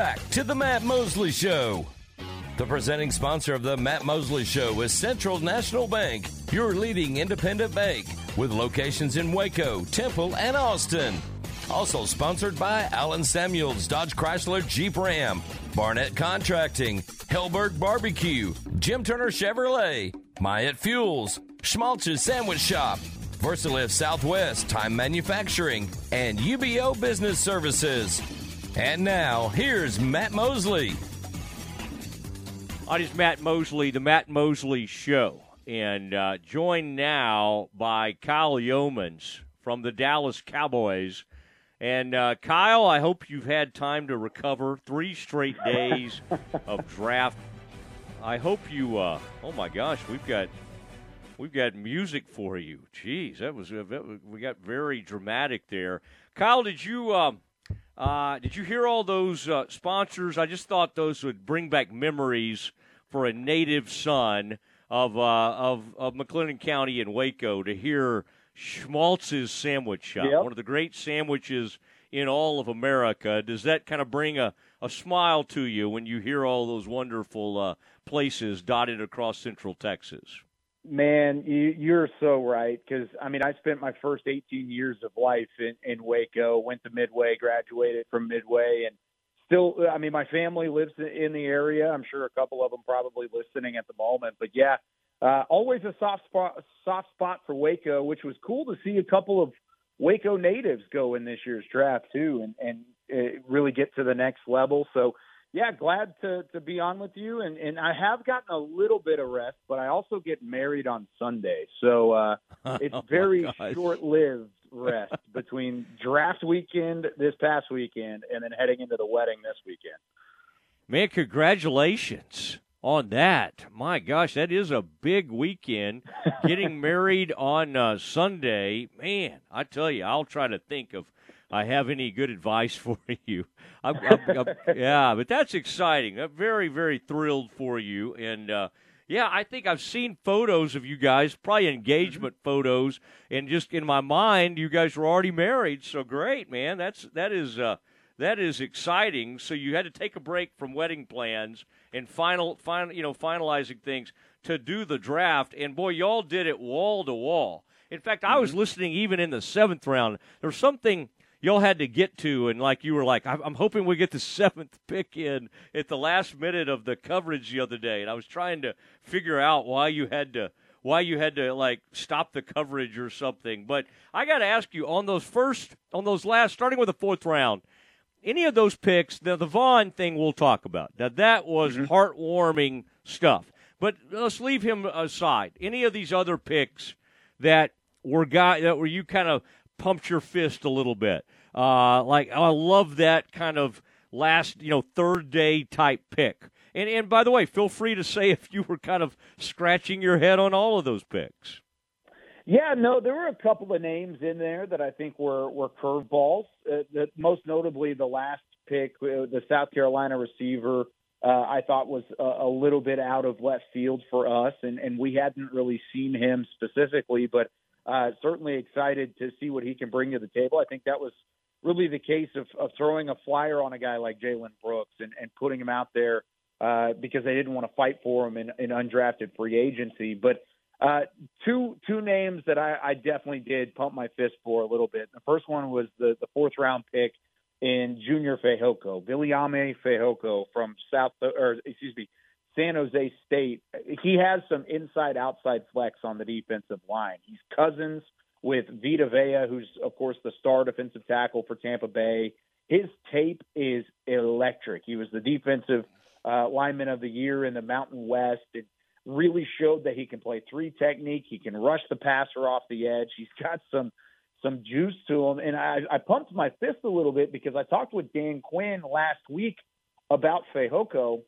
Back to the Matt Mosley Show. The presenting sponsor of the Matt Mosley Show is Central National Bank, your leading independent bank, with locations in Waco, Temple, and Austin. Also sponsored by Alan Samuels, Dodge Chrysler Jeep Ram, Barnett Contracting, Helberg Barbecue, Jim Turner Chevrolet, Myatt Fuels, Schmaltz's Sandwich Shop, Versalift Southwest, Time Manufacturing, and UBO Business Services. And now, here's Matt Mosley. It is Matt Mosley, the Matt Mosley Show. And joined now by Kyle Youmans from the Dallas Cowboys. And, Kyle, I hope you've had time to recover. 3 straight days of draft. I hope you oh, my gosh, we've got music for you. Jeez, we got very dramatic there. Kyle, did you hear all those sponsors? I just thought those would bring back memories for a native son of McLennan County in Waco to hear Schmaltz's Sandwich Shop, yep. One of the great sandwiches in all of America. Does that kind of bring a smile to you when you hear all those wonderful places dotted across Central Texas? Man, you're so right, because, I mean, I spent my first 18 years of life in Waco, went to Midway, graduated from Midway, and still, I mean, my family lives in the area. I'm sure a couple of them probably listening at the moment, but yeah, always a soft spot for Waco, which was cool to see a couple of Waco natives go in this year's draft, too, and really get to the next level, so yeah, glad to be on with you, and I have gotten a little bit of rest, but I also get married on Sunday, so it's very short-lived rest between draft weekend this past weekend and then heading into the wedding this weekend. Man, congratulations on that. My gosh, that is a big weekend, getting married on Sunday. Man, I tell you, I'll try to think if I have any good advice for you. Yeah, but that's exciting. I'm very, very thrilled for you. And, yeah, I think I've seen photos of you guys, probably engagement photos, and just in my mind, you guys were already married. So great, man. That is exciting. So you had to take a break from wedding plans and finalizing things to do the draft. And, boy, y'all did it wall to wall. In fact, I was listening even in the 7th round. There was something y'all had to get to, and like you were like, I'm hoping we get the 7th pick in at the last minute of the coverage the other day, and I was trying to figure out why you had to like stop the coverage or something. But I got to ask you on those last, starting with the 4th round, any of those picks, the Vaughn thing we'll talk about. Now that was heartwarming stuff, but let's leave him aside. Any of these other picks that were you kind of pumped your fist a little bit. Like, I love that kind of last, third day type pick. And by the way, feel free to say if you were kind of scratching your head on all of those picks. Yeah, no, there were a couple of names in there that I think were curveballs. Most notably, the last pick, the South Carolina receiver, I thought was a little bit out of left field for us, and we hadn't really seen him specifically, but certainly excited to see what he can bring to the table. I think that was really the case of throwing a flyer on a guy like Jalen Brooks and putting him out there because they didn't want to fight for him in undrafted free agency. But two names that I definitely did pump my fist for a little bit. The first one was the 4th-round pick in Junior Fehoko, Billy Ame Fehoko from San Jose State. He has some inside-outside flex on the defensive line. He's cousins with Vita Vea, who's, of course, the star defensive tackle for Tampa Bay. His tape is electric. He was the defensive lineman of the year in the Mountain West. It really showed that he can play three technique. He can rush the passer off the edge. He's got some juice to him. And I pumped my fist a little bit because I talked with Dan Quinn last week about Fehoko,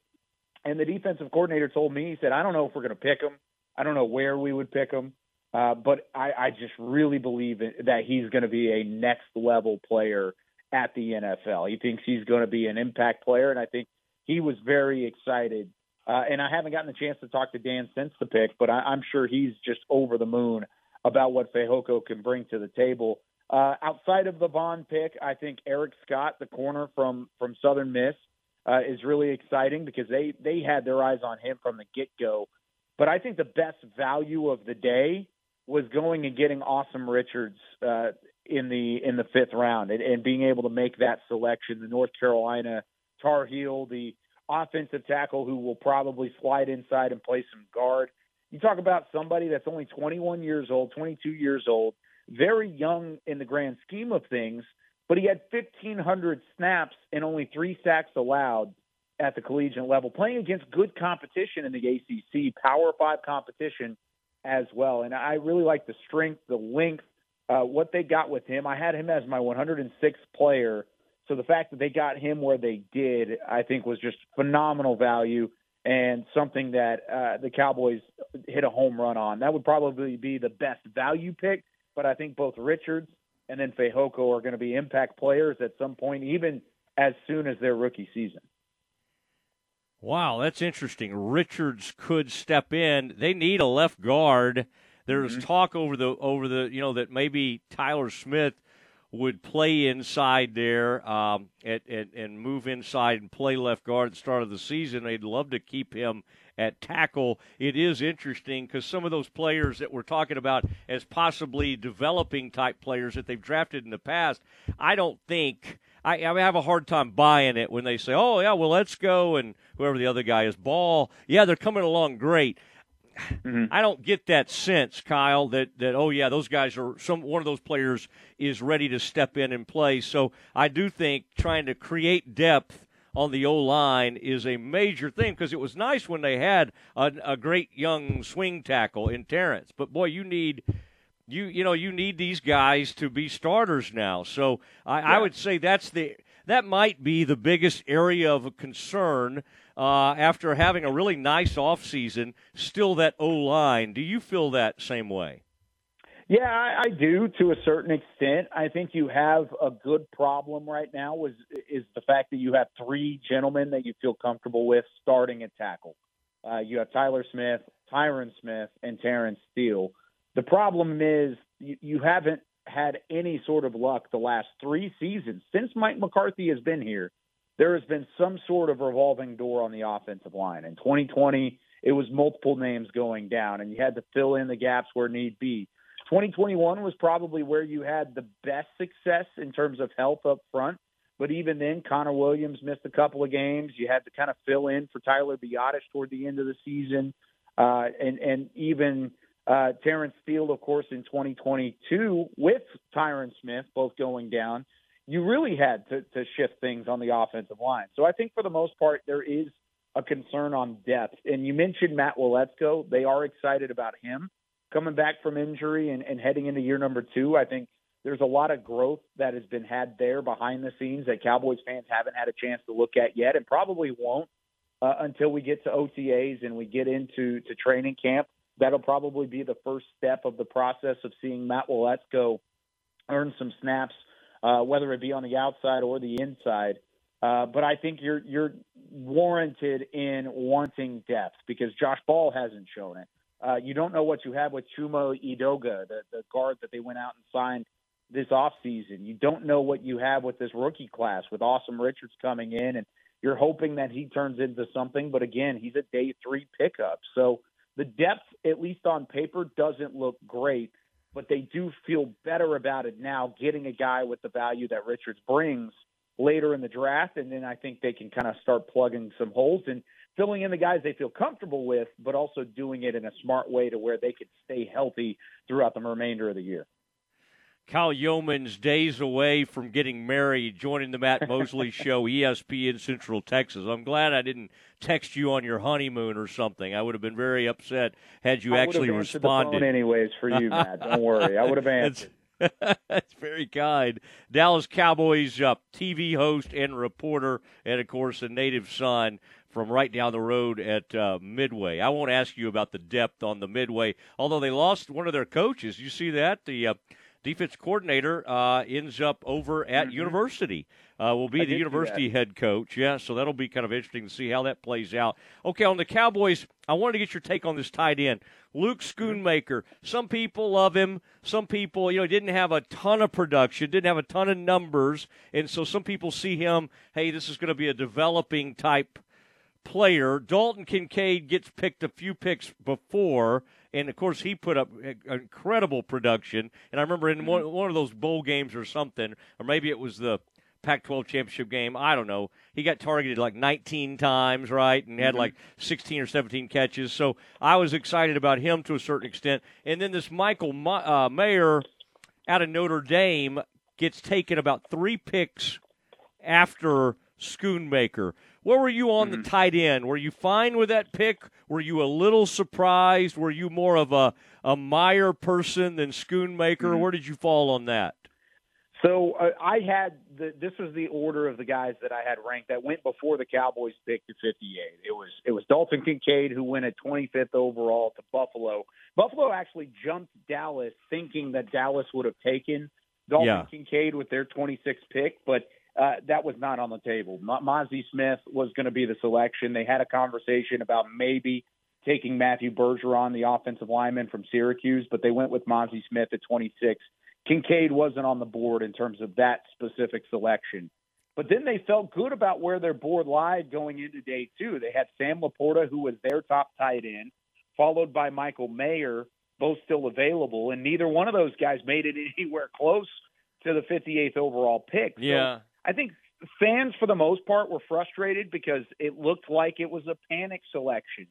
and the defensive coordinator told me, he said, I don't know if we're going to pick him. I don't know where we would pick him. But I just really believe that he's going to be a next-level player at the NFL. He thinks he's going to be an impact player, and I think he was very excited. And I haven't gotten a chance to talk to Dan since the pick, but I'm sure he's just over the moon about what Fehoko can bring to the table. Outside of the Vaughn pick, I think Eric Scott, the corner from Southern Miss, is really exciting because they had their eyes on him from the get-go. But I think the best value of the day was going and getting Awesome Richards in the fifth round and being able to make that selection, the North Carolina Tar Heel, the offensive tackle who will probably slide inside and play some guard. You talk about somebody that's only 21 years old, 22 years old, very young in the grand scheme of things, but he had 1,500 snaps and only 3 sacks allowed at the collegiate level, playing against good competition in the ACC, Power 5 competition as well. And I really like the strength, the length, what they got with him. I had him as my 106th player, so the fact that they got him where they did, I think, was just phenomenal value and something that the Cowboys hit a home run on. That would probably be the best value pick, but I think both Richards and then Fehoko are going to be impact players at some point, even as soon as their rookie season. Wow, that's interesting. Richards could step in. They need a left guard. There's talk over the that maybe Tyler Smith would play inside there and move inside and play left guard at the start of the season. They'd love to keep him at tackle. It is interesting because some of those players that we're talking about as possibly developing type players that they've drafted in the past, I don't think I have a hard time buying it when they say, oh, yeah, well, let's go, and whoever the other guy is, Ball, yeah, they're coming along great. I don't get that sense, Kyle, that oh, yeah, those guys are – one of those players is ready to step in and play. So I do think trying to create depth on the O-line is a major thing because it was nice when they had a great young swing tackle in Terrence. But, boy, you need – you need these guys to be starters now. So I would say that might be the biggest area of concern after having a really nice offseason, still that O-line. Do you feel that same way? Yeah, I do to a certain extent. I think you have a good problem right now is the fact that you have 3 gentlemen that you feel comfortable with starting at tackle. You have Tyler Smith, Tyron Smith, and Terrence Steele. The problem is you haven't had any sort of luck the last 3 seasons. Since Mike McCarthy has been here, there has been some sort of revolving door on the offensive line. In 2020, it was multiple names going down, and you had to fill in the gaps where need be. 2021 was probably where you had the best success in terms of health up front, but even then, Connor Williams missed a couple of games. You had to kind of fill in for Tyler Biotis toward the end of the season, and even – Terrence Steele, of course, in 2022 with Tyron Smith both going down, you really had to shift things on the offensive line. So I think for the most part, there is a concern on depth. And you mentioned Matt Waletzko. They are excited about him coming back from injury and heading into year number 2. I think there's a lot of growth that has been had there behind the scenes that Cowboys fans haven't had a chance to look at yet and probably won't until we get to OTAs and we get into training camp. That'll probably be the first step of the process of seeing Matt Waletzko earn some snaps, whether it be on the outside or the inside. But I think you're warranted in wanting depth because Josh Ball hasn't shown it. You don't know what you have with Chuma Edoga, the guard that they went out and signed this offseason. You don't know what you have with this rookie class with Awesome Richards coming in, and you're hoping that he turns into something. But, again, he's a day 3 pickup. So the depth, at least on paper, doesn't look great, but they do feel better about it now, getting a guy with the value that Richards brings later in the draft, and then I think they can kind of start plugging some holes and filling in the guys they feel comfortable with, but also doing it in a smart way to where they could stay healthy throughout the remainder of the year. Kyle Youmans, days away from getting married, joining the Matt Mosley Show, ESPN Central Texas. I'm glad I didn't text you on your honeymoon or something. I would have been very upset had you actually responded. I would have answered the phone anyways for you, Matt. Don't worry. I would have answered. That's very kind. Dallas Cowboys TV host and reporter, and, of course, a native son from right down the road at Midway. I won't ask you about the depth on the Midway, although they lost one of their coaches. You see that? The defense coordinator ends up over at University. Will be the University head coach. Yeah, so that'll be kind of interesting to see how that plays out. Okay, on the Cowboys, I wanted to get your take on this tight end, Luke Schoonmaker. Some people love him. Some people, you know, didn't have a ton of production, didn't have a ton of numbers, and so some people see him, hey, this is going to be a developing type player. Dalton Kincaid gets picked a few picks before, and, of course, he put up incredible production. And I remember in one of those bowl games or something, or maybe it was the Pac-12 championship game, I don't know, he got targeted like 19 times, right, and had like 16 or 17 catches. So I was excited about him to a certain extent. And then this Michael Mayer out of Notre Dame gets taken about 3 picks after Schoonmaker. Where were you on the tight end? Were you fine with that pick? Were you a little surprised? Were you more of a Meyer person than Schoonmaker? Where did you fall on that? So I had this was the order of the guys that I had ranked that went before the Cowboys picked at 58. It was Dalton Kincaid, who went at 25th overall to Buffalo. Buffalo actually jumped Dallas, thinking that Dallas would have taken Dalton Kincaid with their 26th pick, but that was not on the table. Mazi Smith was going to be the selection. They had a conversation about maybe taking Matthew Bergeron, the offensive lineman from Syracuse, but they went with Mazi Smith at 26. Kincaid wasn't on the board in terms of that specific selection. But then they felt good about where their board lied going into day two. They had Sam Laporta, who was their top tight end, followed by Michael Mayer, both still available, and neither one of those guys made it anywhere close to the 58th overall pick. So I think fans, for the most part, were frustrated because it looked like it was a panic selection.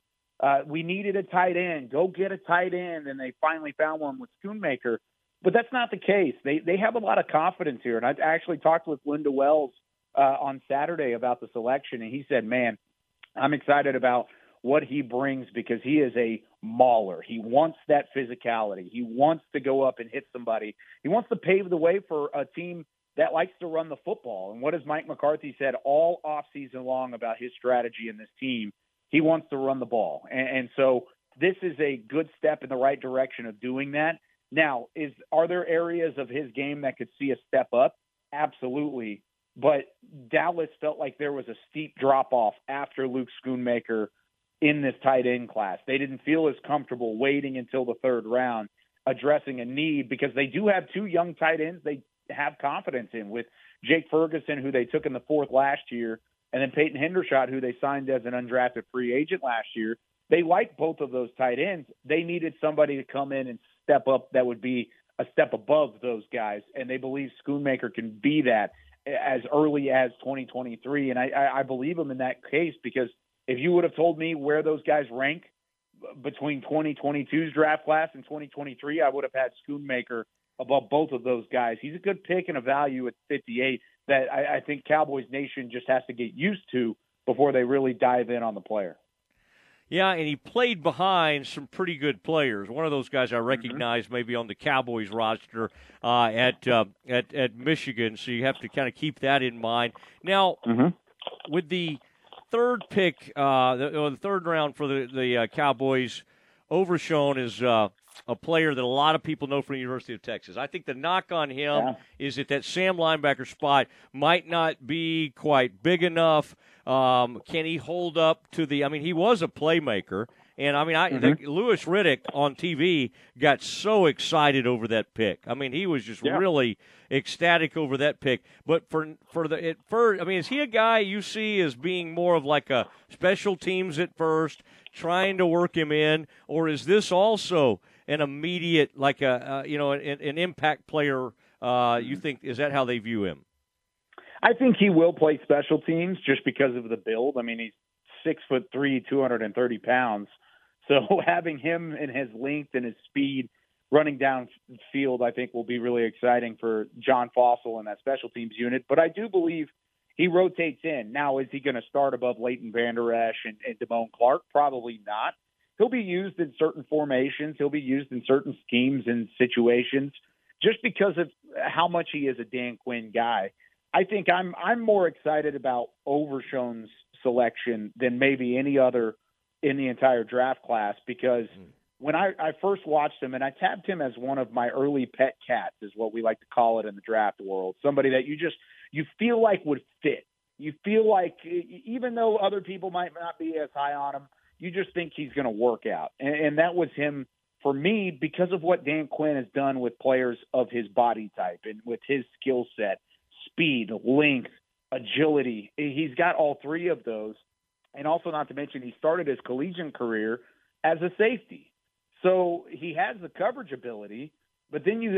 We needed a tight end. Go get a tight end, and they finally found one with Schoonmaker. But that's not the case. They have a lot of confidence here. And I actually talked with Linda Wells on Saturday about the selection, and he said, man, I'm excited about what he brings because he is a mauler. He wants that physicality. He wants to go up and hit somebody. He wants to pave the way for a team that likes to run the football. And what has Mike McCarthy said all offseason long about his strategy in this team? He wants to run the ball. And so this is a good step in the right direction of doing that. Now, are there areas of his game that could see a step up? Absolutely. But Dallas felt like there was a steep drop-off after Luke Schoonmaker in this tight end class. They didn't feel as comfortable waiting until the third round, addressing a need, because they do have 2 young tight ends they have confidence in, with Jake Ferguson, who they took in the 4th last year, and then Peyton Hendershot, who they signed as an undrafted free agent last year. They like both of those tight ends. They needed somebody to come in and step up that would be a step above those guys, and they believe Schoonmaker can be that as early as 2023, and I believe him in that case, because if you would have told me where those guys rank between 2022's draft class and 2023, I would have had Schoonmaker above both of those guys. He's a good pick and a value at 58 that I think Cowboys Nation just has to get used to before they really dive in on the player. Yeah, and he played behind some pretty good players. One of those guys I recognize maybe on the Cowboys roster at Michigan, so you have to kind of keep that in mind. Now, with the third pick, the third round for the Cowboys, Overshown is a player that a lot of people know from the University of Texas. I think the knock on him is that that Sam linebacker spot might not be quite big enough. Can he hold up to the – I mean, he was a playmaker. And, I mean, I think Louis Riddick on TV got so excited over that pick. I mean, he was just really ecstatic over that pick. But at first, I mean, is he a guy you see as being more of like a special teams at first, trying to work him in, or is this also an immediate, like a an impact player? You think, is that how they view him? I think he will play special teams just because of the build. I mean, he's 6'3", 230 pounds. So having him and his length and his speed running downfield, I think, will be really exciting for John Fossil and that special teams unit. But I do believe he rotates in. Now, is he going to start above Leighton Vander Esch and Damone Clark? Probably not. He'll be used in certain formations. He'll be used in certain schemes and situations just because of how much he is a Dan Quinn guy. I think I'm more excited about Overshown's selection than maybe any other in the entire draft class, because when I first watched him, and I tabbed him as one of my early pet cats, is what we like to call it in the draft world. Somebody that you feel like would fit. You feel like even though other people might not be as high on him, you just think he's going to work out. And that was him for me because of what Dan Quinn has done with players of his body type and with his skill set, speed, length, agility. He's got all three of those. And also not to mention he started his collegiate career as a safety. So he has the coverage ability, but then you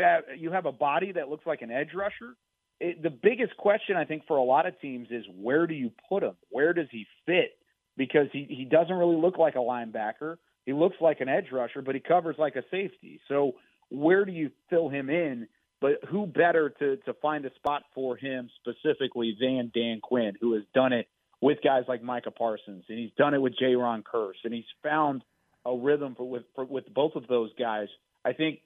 have a body that looks like an edge rusher. The biggest question, I think, for a lot of teams is where do you put him? Where does he fit? Because he doesn't really look like a linebacker. He looks like an edge rusher, but he covers like a safety. So where do you fill him in? But who better to find a spot for him specifically than Dan Quinn, who has done it with guys like Micah Parsons, and he's done it with Jaron Curse, and he's found a rhythm with both of those guys. I think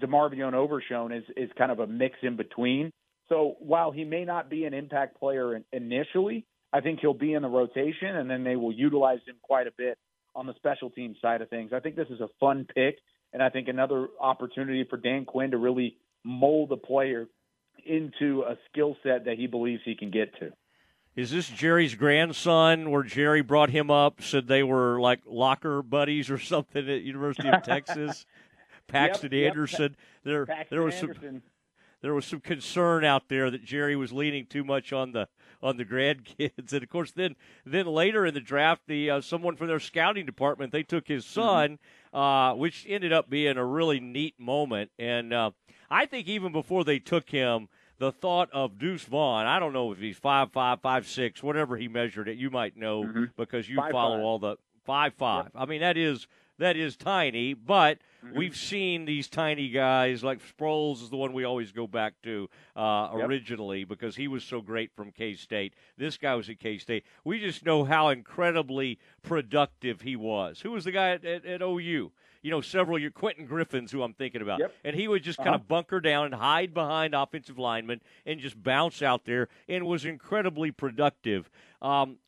DeMarvion Overshown is kind of a mix in between. So while he may not be an impact player initially, I think he'll be in the rotation, and then they will utilize him quite a bit on the special team side of things. I think this is a fun pick, and I think another opportunity for Dan Quinn to really mold a player into a skill set that he believes he can get to. Is this Jerry's grandson where Jerry brought him up, said they were like locker buddies or something at University of Texas? Paxton Anderson. There was some concern out there that Jerry was leaning too much on the grandkids, and of course, then later in the draft, someone from their scouting department, they took his son, which ended up being a really neat moment. And I think even before they took him, the thought of Deuce Vaughn, I don't know if he's 5'5", 5'6", whatever he measured it, you might know because you follow all the 5'5". Yep. I mean, that is tiny, but we've seen these tiny guys, like Sproles is the one we always go back to originally because he was so great from K-State. This guy was at K-State. We just know how incredibly productive he was. Who was the guy at OU? You know, Quentin Griffins, who I'm thinking about. Yep. And he would just kind of bunker down and hide behind offensive linemen and just bounce out there and was incredibly productive.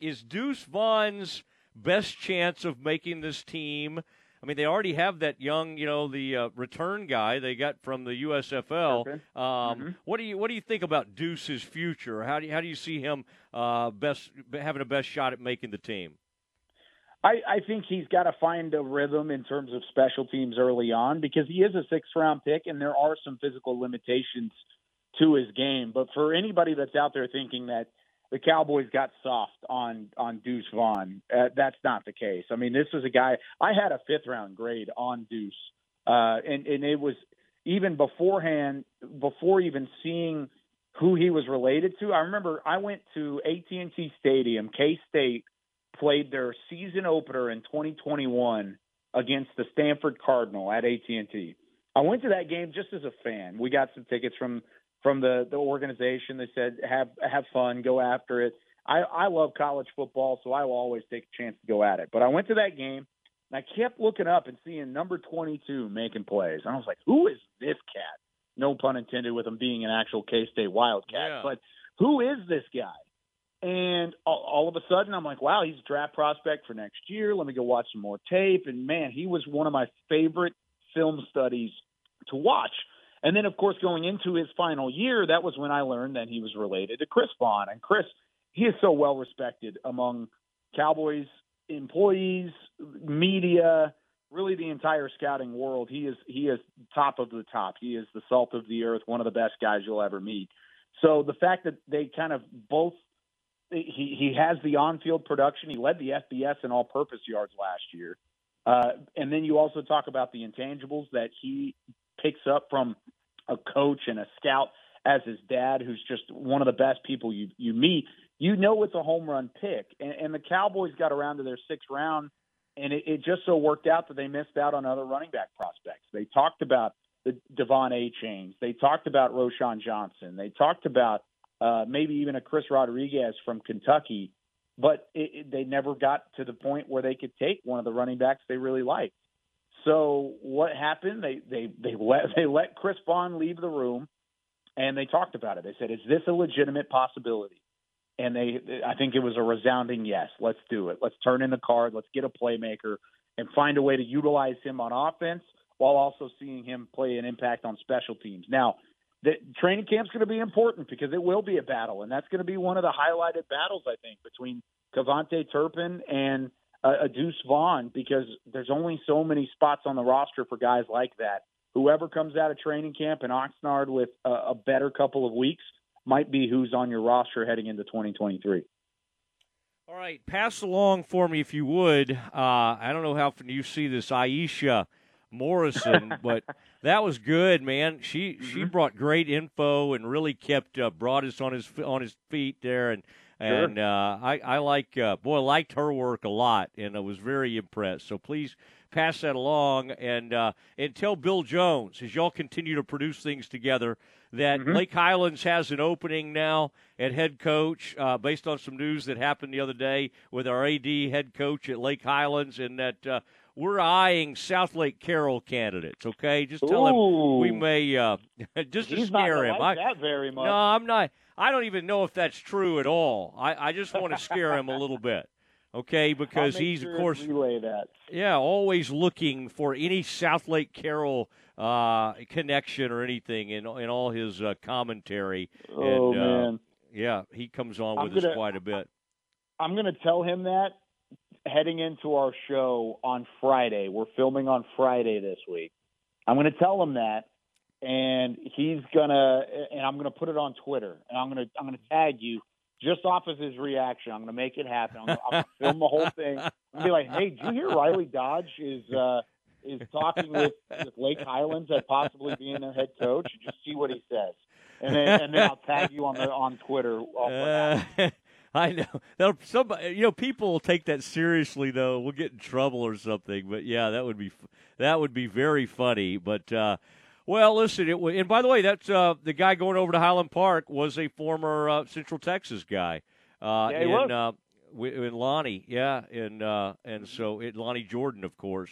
Is Deuce Vaughn's best chance of making this team – I mean, they already have that young, the return guy they got from the USFL. Okay. What do you think about Deuce's future? How do you see him having a best shot at making the team? I think he's got to find a rhythm in terms of special teams early on because he is a sixth-round pick, and there are some physical limitations to his game. But for anybody that's out there thinking that the Cowboys got soft on Deuce Vaughn, that's not the case. I mean, this was a guy – I had a fifth-round grade on Deuce, and it was even beforehand, before even seeing who he was related to. I remember I went to AT&T Stadium. K-State played their season opener in 2021 against the Stanford Cardinal at AT&T. I went to that game just as a fan. We got some tickets from the organization. They said, have fun, go after it. I love college football, so I will always take a chance to go at it. But I went to that game, and I kept looking up and seeing number 22 making plays. And I was like, who is this cat? No pun intended with him being an actual K-State Wildcat. Yeah. But who is this guy? And all of a sudden, I'm like, wow, he's a draft prospect for next year. Let me go watch some more tape. And, man, he was one of my favorite film studies to watch. And then, of course, going into his final year, that was when I learned that he was related to Chris Vaughn. And Chris, he is so well respected among Cowboys employees, media, really the entire scouting world. He is top of the top. He is the salt of the earth, one of the best guys you'll ever meet. So the fact that they kind of both – he has the on-field production. He led the FBS in all-purpose yards last year. And then you also talk about the intangibles that he – picks up from a coach and a scout as his dad, who's just one of the best people you meet. You know it's a home run pick. And the Cowboys got around to their sixth round, and it just so worked out that they missed out on other running back prospects. They talked about the Devon A-Chains. They talked about Roschon Johnson. They talked about maybe even a Chris Rodriguez from Kentucky, but they never got to the point where they could take one of the running backs they really liked. So what happened? They let Chris Vaughn leave the room, and they talked about it. They said, "Is this a legitimate possibility?" And I think it was a resounding yes. Let's do it. Let's turn in the card. Let's get a playmaker. and find a way to utilize him on offense while also seeing him play an impact on special teams. Now, the training camp's going to be important because it will be a battle, and that's going to be one of the highlighted battles, I think, between Kavonte Turpin and Deuce Vaughn, because there's only so many spots on the roster for guys like that. Whoever comes out of training camp in Oxnard with a better couple of weeks might be who's on your roster heading into 2023. All right, pass along for me if you would. I don't know how often you see this Aisha Morrison, but that was good, man. She brought great info and really kept Broadus on his feet there, and sure. I liked her work a lot, and I was very impressed. So please pass that along, and tell Bill Jones, as y'all continue to produce things together, that Lake Highlands has an opening now at head coach, based on some news that happened the other day with our AD head coach at Lake Highlands, and that we're eyeing South Lake Carroll candidates, okay? Just tell him we may just to scare him. He's not like that very much. No, I'm not. I don't even know if that's true at all. I just want to scare him a little bit, okay? Because he's, of course, relay that. Yeah, always looking for any South Lake Carroll connection or anything in all his commentary. Oh, and, man. Yeah, he comes on with us quite a bit. I'm going to tell him that. Heading into our show on Friday. We're filming on Friday this week. I'm going to tell him that, and I'm going to put it on Twitter, and I'm going to tag you just off of his reaction. I'm going to make it happen. I'm going to film the whole thing. I'm going to be like, hey, did you hear Riley Dodge is talking with Lake Highlands at possibly being their head coach? And just see what he says, and then I'll tag you on Twitter. I know. People will take that seriously, though. We'll get in trouble or something. But yeah, that would be very funny. But well, listen. And by the way, that's the guy going over to Highland Park was a former Central Texas guy. Yeah, he was. In Lonnie, yeah, and so in Lonnie Jordan, of course.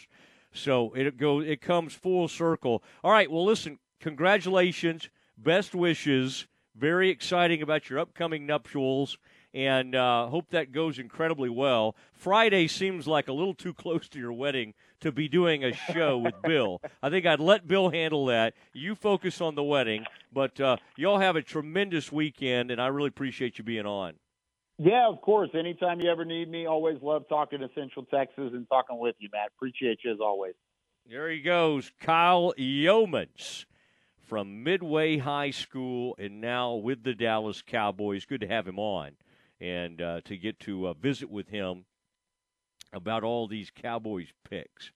So it comes full circle. All right. Well, listen. Congratulations. Best wishes. Very exciting about your upcoming nuptials. And hope that goes incredibly well. Friday seems like a little too close to your wedding to be doing a show with Bill. I think I'd let Bill handle that. You focus on the wedding. But y'all have a tremendous weekend, and I really appreciate you being on. Yeah, of course. Anytime you ever need me, always love talking to Central Texas and talking with you, Matt. Appreciate you as always. There he goes, Kyle Youmans from Midway High School and now with the Dallas Cowboys. Good to have him on. And to get to visit with him about all these Cowboys picks.